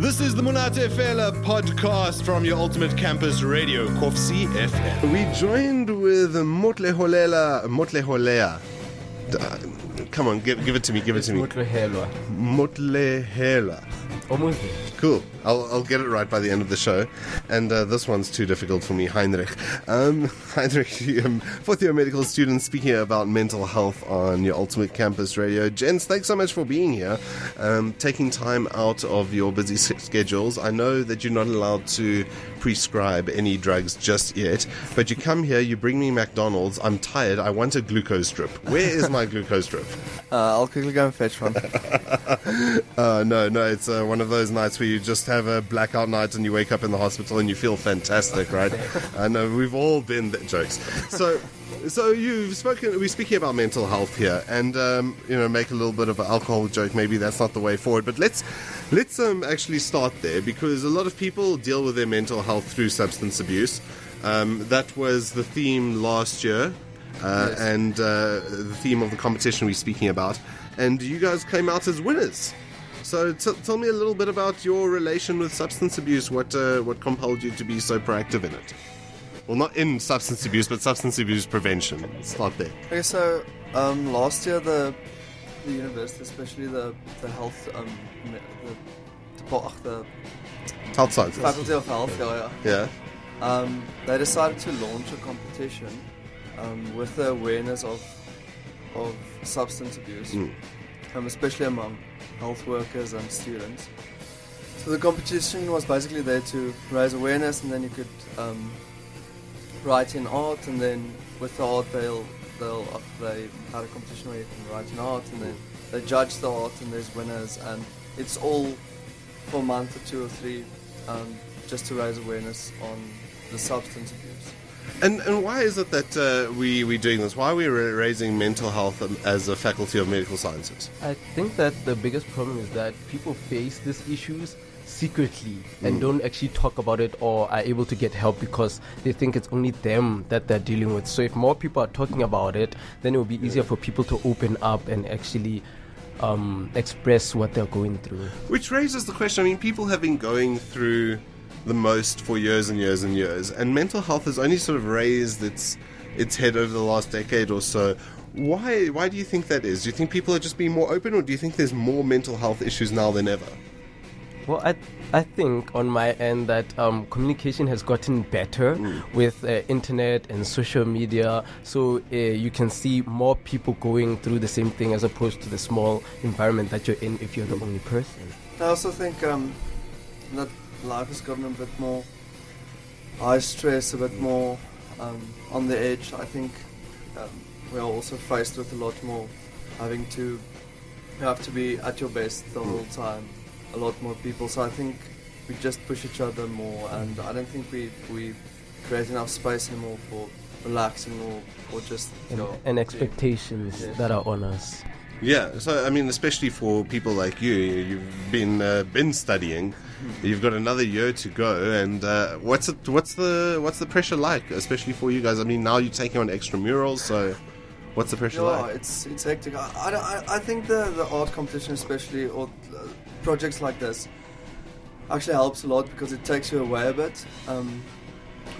This is the Monate Fela podcast from your ultimate campus radio, Kofsi FM. We joined with Motlholela. Come on, give it to me, Motlholela. Cool. I'll get it right by the end of the show. And this one's too difficult for me, Heinrich. Heinrich, fourth year medical student, speaking about mental health on your ultimate campus radio. Gents, thanks so much for being here, taking time out of your busy schedules. I know that you're not allowed to prescribe any drugs just yet, but you come here, you bring me McDonald's. I'm tired. I want a glucose drip. Where is my glucose drip? I'll quickly go and fetch one. No, it's one of those nights where you just have a blackout night and you wake up in the hospital and you feel fantastic, right? I know we've all been there. Jokes. So you've spoken. We're speaking about mental health here, and make a little bit of an alcohol joke. Maybe that's not the way forward. But let's actually start there, because a lot of people deal with their mental health through substance abuse. That was the theme last year, yes. And the theme of the competition we're speaking about. And you guys came out as winners. So tell me a little bit about your relation with substance abuse. What compelled you to be so proactive in it? Well, not in substance abuse, but substance abuse prevention. Start there. Okay, so last year the university, especially the health the health sciences faculty of health, yeah. They decided to launch a competition with the awareness of substance abuse, especially among health workers and students. So the competition was basically there to raise awareness, and then you could write in art, and then with the art they had a competition where you can write in art, and then they judge the art, and there's winners, and it's all for a month or two or three, just to raise awareness on the substance abuse. And why is it that we're doing this? Why are we raising mental health as a faculty of medical sciences? I think that the biggest problem is that people face these issues secretly and don't actually talk about it or are able to get help because they think it's only them that they're dealing with. So if more people are talking about it, then it will be easier for people to open up and actually express what they're going through. Which raises the question, I mean, people have been going through the most for years and years and years, and mental health has only sort of raised its head over the last decade or so. Why do you think that is? Do you think people are just being more open, or do you think there's more mental health issues now than ever? Well, I think on my end that communication has gotten better with internet and social media, so you can see more people going through the same thing as opposed to the small environment that you're in if you're the only person. I also think that life has gotten a bit more high stress, a bit more on the edge. I think we're also faced with a lot more having to have to be at your best the whole time, a lot more people. So I think we just push each other more, and I don't think we create enough space anymore for relaxing or just and expectations that are on us. Yeah, so I mean, especially for people like you, you've been studying. You've got another year to go, and what's the pressure like, especially for you guys? I mean, now you're taking on extramurals, so what's the pressure like? It's hectic. I think the art competition, especially, or projects like this, actually helps a lot because it takes you away a bit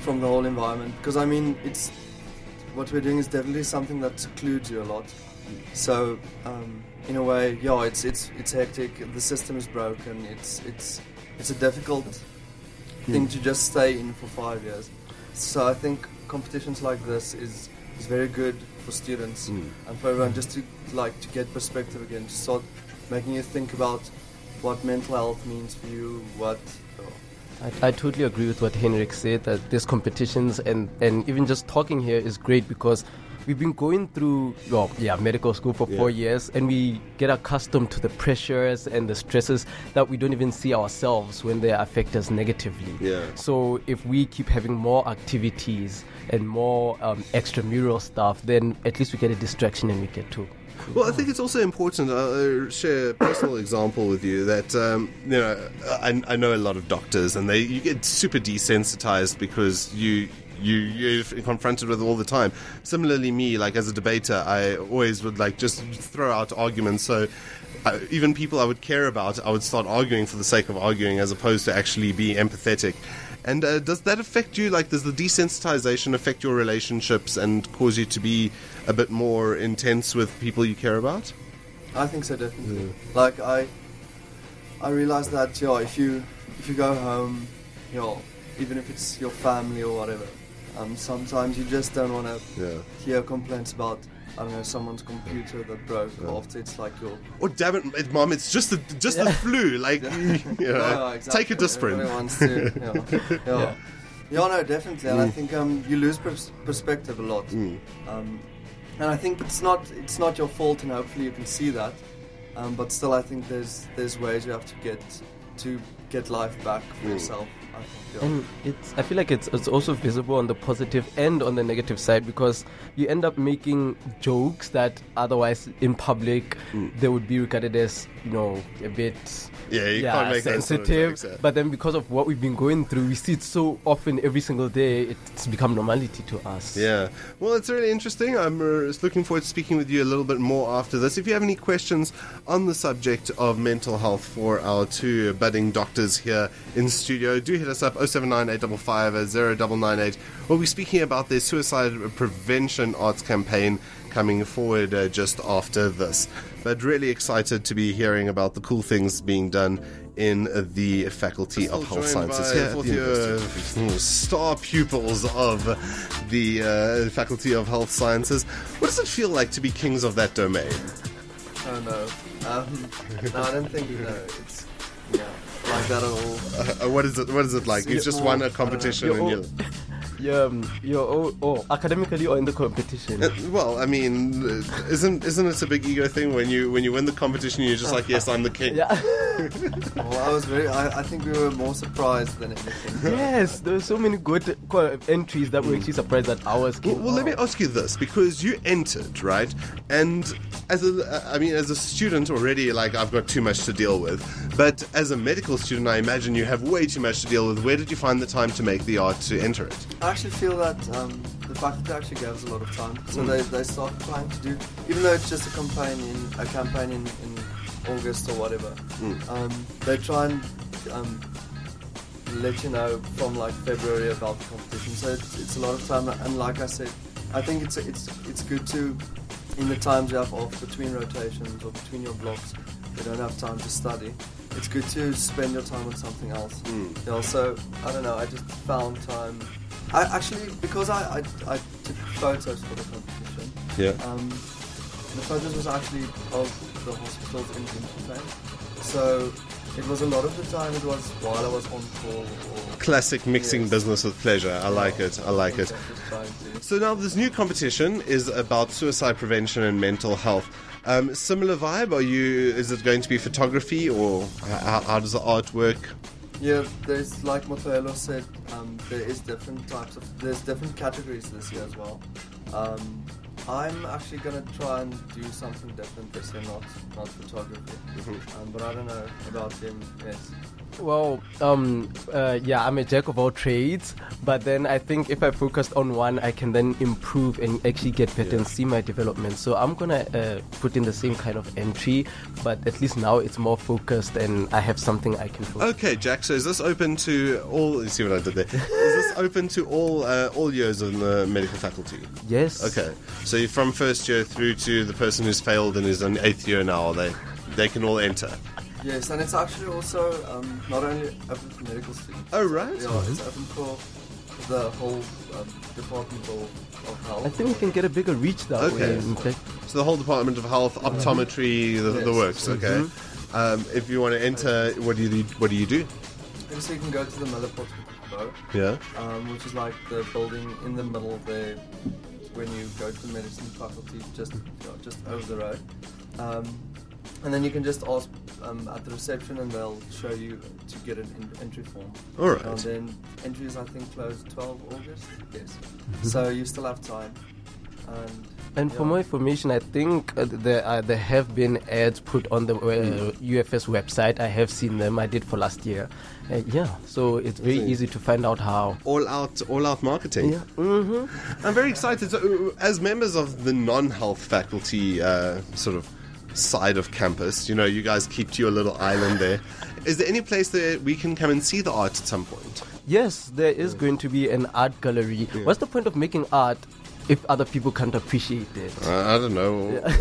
from the whole environment. Because I mean, it's what we're doing is definitely something that secludes you a lot. So in a way, it's hectic. The system is broken. It's a difficult thing to just stay in for 5 years. So I think competitions like this is very good for students and for everyone, just to get perspective again, to start making you think about what mental health means for you, I totally agree with what Heinrich said, that these competitions and even just talking here is great because we've been going through medical school for 4 years, and we get accustomed to the pressures and the stresses that we don't even see ourselves when they affect us negatively. So if we keep having more activities and more extramural stuff, then at least we get a distraction and we get to. Well, I think it's also important. I'll share a personal example with you that, I know a lot of doctors, and you get super desensitized because you you're confronted with all the time. Similarly, me, like as a debater, I always would like just throw out arguments. So even people I would care about, I would start arguing for the sake of arguing, as opposed to actually being empathetic. And does that affect you? Like, does the desensitization affect your relationships and cause you to be a bit more intense with people you care about? I think so, definitely. Yeah. Like, I realized that, yeah, if you go home, you know, even if it's your family or whatever, sometimes you just don't want to hear complaints about, I don't know, someone's computer that broke after it's like your... Oh, damn it, Mom, it's just the flu. Like, you know, no, exactly. Take a Disprin. Yeah, no, definitely. And I think you lose perspective a lot. And I think it's not your fault, and hopefully you can see that. But still, I think there's ways you have to get life back for yourself. I think, and I feel like it's also visible on the positive and on the negative side, because you end up making jokes that otherwise in public they would be regarded as, you know, a bit can't make sensitive. Sort of jokes. But then because of what we've been going through, we see it so often every single day, it's become normality to us. Yeah, well, it's really interesting. I'm looking forward to speaking with you a little bit more after this. If you have any questions on the subject of mental health for our two budding doctors here in studio, do hit us up, 0798550998. We'll be speaking about their suicide prevention arts campaign coming forward just after this. But really excited to be hearing about the cool things being done in the Faculty of Health Sciences here at the University. Star pupils of the Faculty of Health Sciences. What does it feel like to be kings of that domain? Oh, no. No, I don't think you know. It's... Yeah. Like that at all. What is it like? You've just won a competition you're academically or in the competition? Well, I mean, isn't it a big ego thing when you win the competition? You're just like, yes, I'm the king. Yeah. Well, I think we were more surprised than anything. Yes, there were so many good entries that were actually surprised at ours came. Well, let me ask you this, because you entered, right? And as a student already, like, I've got too much to deal with. But as a medical student, I imagine you have way too much to deal with. Where did you find the time to make the art to enter it? I actually feel that the faculty actually gave us a lot of time, so they started trying to do, even though it's just a campaign in August or whatever, they try and let you know from like February about the competition, so it's a lot of time. And like I said, I think it's good to, in the times you have off between rotations or between your blocks, you don't have time to study. It's good to spend your time on something else. You know, so, I don't know, I just found time. I actually, because I took photos for the competition, the photos was actually of the hospital's invention place. So, it was a lot of the time, it was while I was on call. Classic mixing business with pleasure. I like it. So now this new competition is about suicide prevention and mental health. Similar vibe? Is it going to be photography, or how does the art work? Yeah, there's, like Motlholela said, there's different categories this year as well. I'm actually going to try and do something different this year, not photography. But I don't know about him yet. Well, I'm a jack of all trades, but then I think if I focused on one, I can then improve and actually get better and see my development. So I'm going to put in the same kind of entry, but at least now it's more focused and I have something I can focus on. Okay, Jack, so is this open to all... You see what I did there? Is this open to all years in the medical faculty? Yes. Okay, so you're from first year through to the person who's failed and is in 8th year now, they can all enter. Yes, and it's actually also not only open for medical students. Oh, right. Yeah, it's open for the whole Department of Health. I think we can get a bigger reach that way. Okay. So the whole Department of Health, optometry, the works, okay. If you want to enter, what do you do? So you can go to the Mother portico, which is like the building in the middle there when you go to the medicine faculty, just over the road. And then you can just ask at the reception and they'll show you to get an entry form. All right. And then entries, I think, close 12 August. Yes. So you still have time. And And for more information, I think there have been ads put on the UFS website. I have seen them. I did for last year. So it's very easy to find out how. All out marketing. Yeah. Mm-hmm. I'm very excited. So, as members of the non-health faculty sort of side of campus, you know, you guys keep to your little island there. Is there any place that we can come and see the art at some point? Yes, there is going to be an art gallery. Yeah. What's the point of making art if other people can't appreciate it? I don't know. Yeah.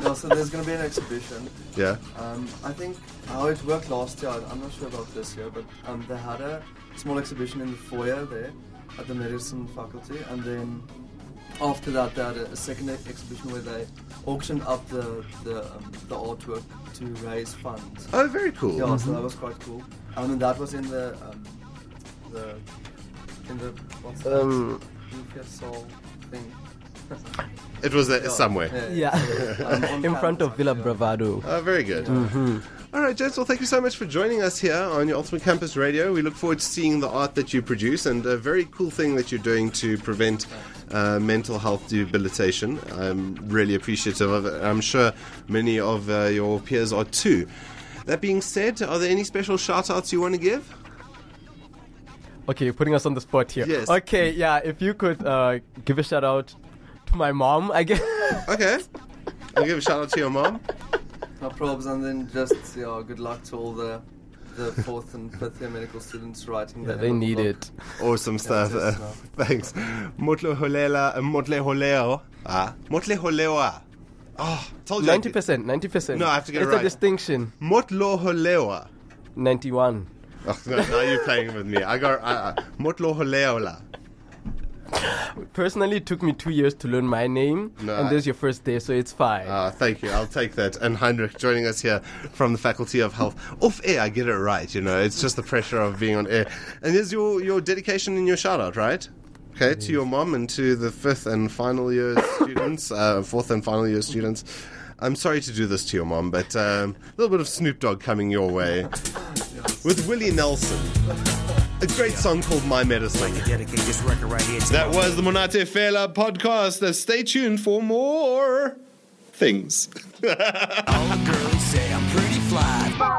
No, so there's going to be an exhibition. Yeah. I think how it worked last year, I'm not sure about this year, but they had a small exhibition in the foyer there at the medicine faculty, and then after that they had a second exhibition where they auctioned up the artwork to raise funds. Oh, very cool. Yeah, mm-hmm. So that was quite cool. And that was in the what's that? Lucasol thing. It was somewhere. In front of Villa Bravado. Oh, very good. Yeah. Mm-hmm. All right, gents, well, thank you so much for joining us here on your Ultimate Campus Radio. We look forward to seeing the art that you produce and a very cool thing that you're doing to prevent mental health debilitation. I'm really appreciative of it. I'm sure many of your peers are too. That being said, are there any special shout-outs you want to give? Okay, you're putting us on the spot here. Yes. Okay, yeah, if you could give a shout-out to my mom, I guess. Okay, I'll give a shout-out to your mom. No probs, and then just good luck to all the 4th and 5th year medical students writing. Yeah, they need it. Awesome stuff. Thanks. Motlholela. Oh, told you. 90%. No, I have to get it right. It's a distinction. Motlholela. 91. Oh, no, now you're playing with me. I got Motlholela. Personally, it took me 2 years to learn my name, and this is your first day, so it's fine. Thank you, I'll take that. And Heinrich joining us here from the Faculty of Health. Off air, I get it right, you know, it's just the pressure of being on air. And here's your dedication and your shout out, right? Okay, to your mom and to the 4th and final year students. I'm sorry to do this to your mom, but a little bit of Snoop Dogg coming your way with Willie Nelson. A great song called My Medicine. That was the Monate Fela podcast. Stay tuned for more things. All the girls say I'm pretty fly.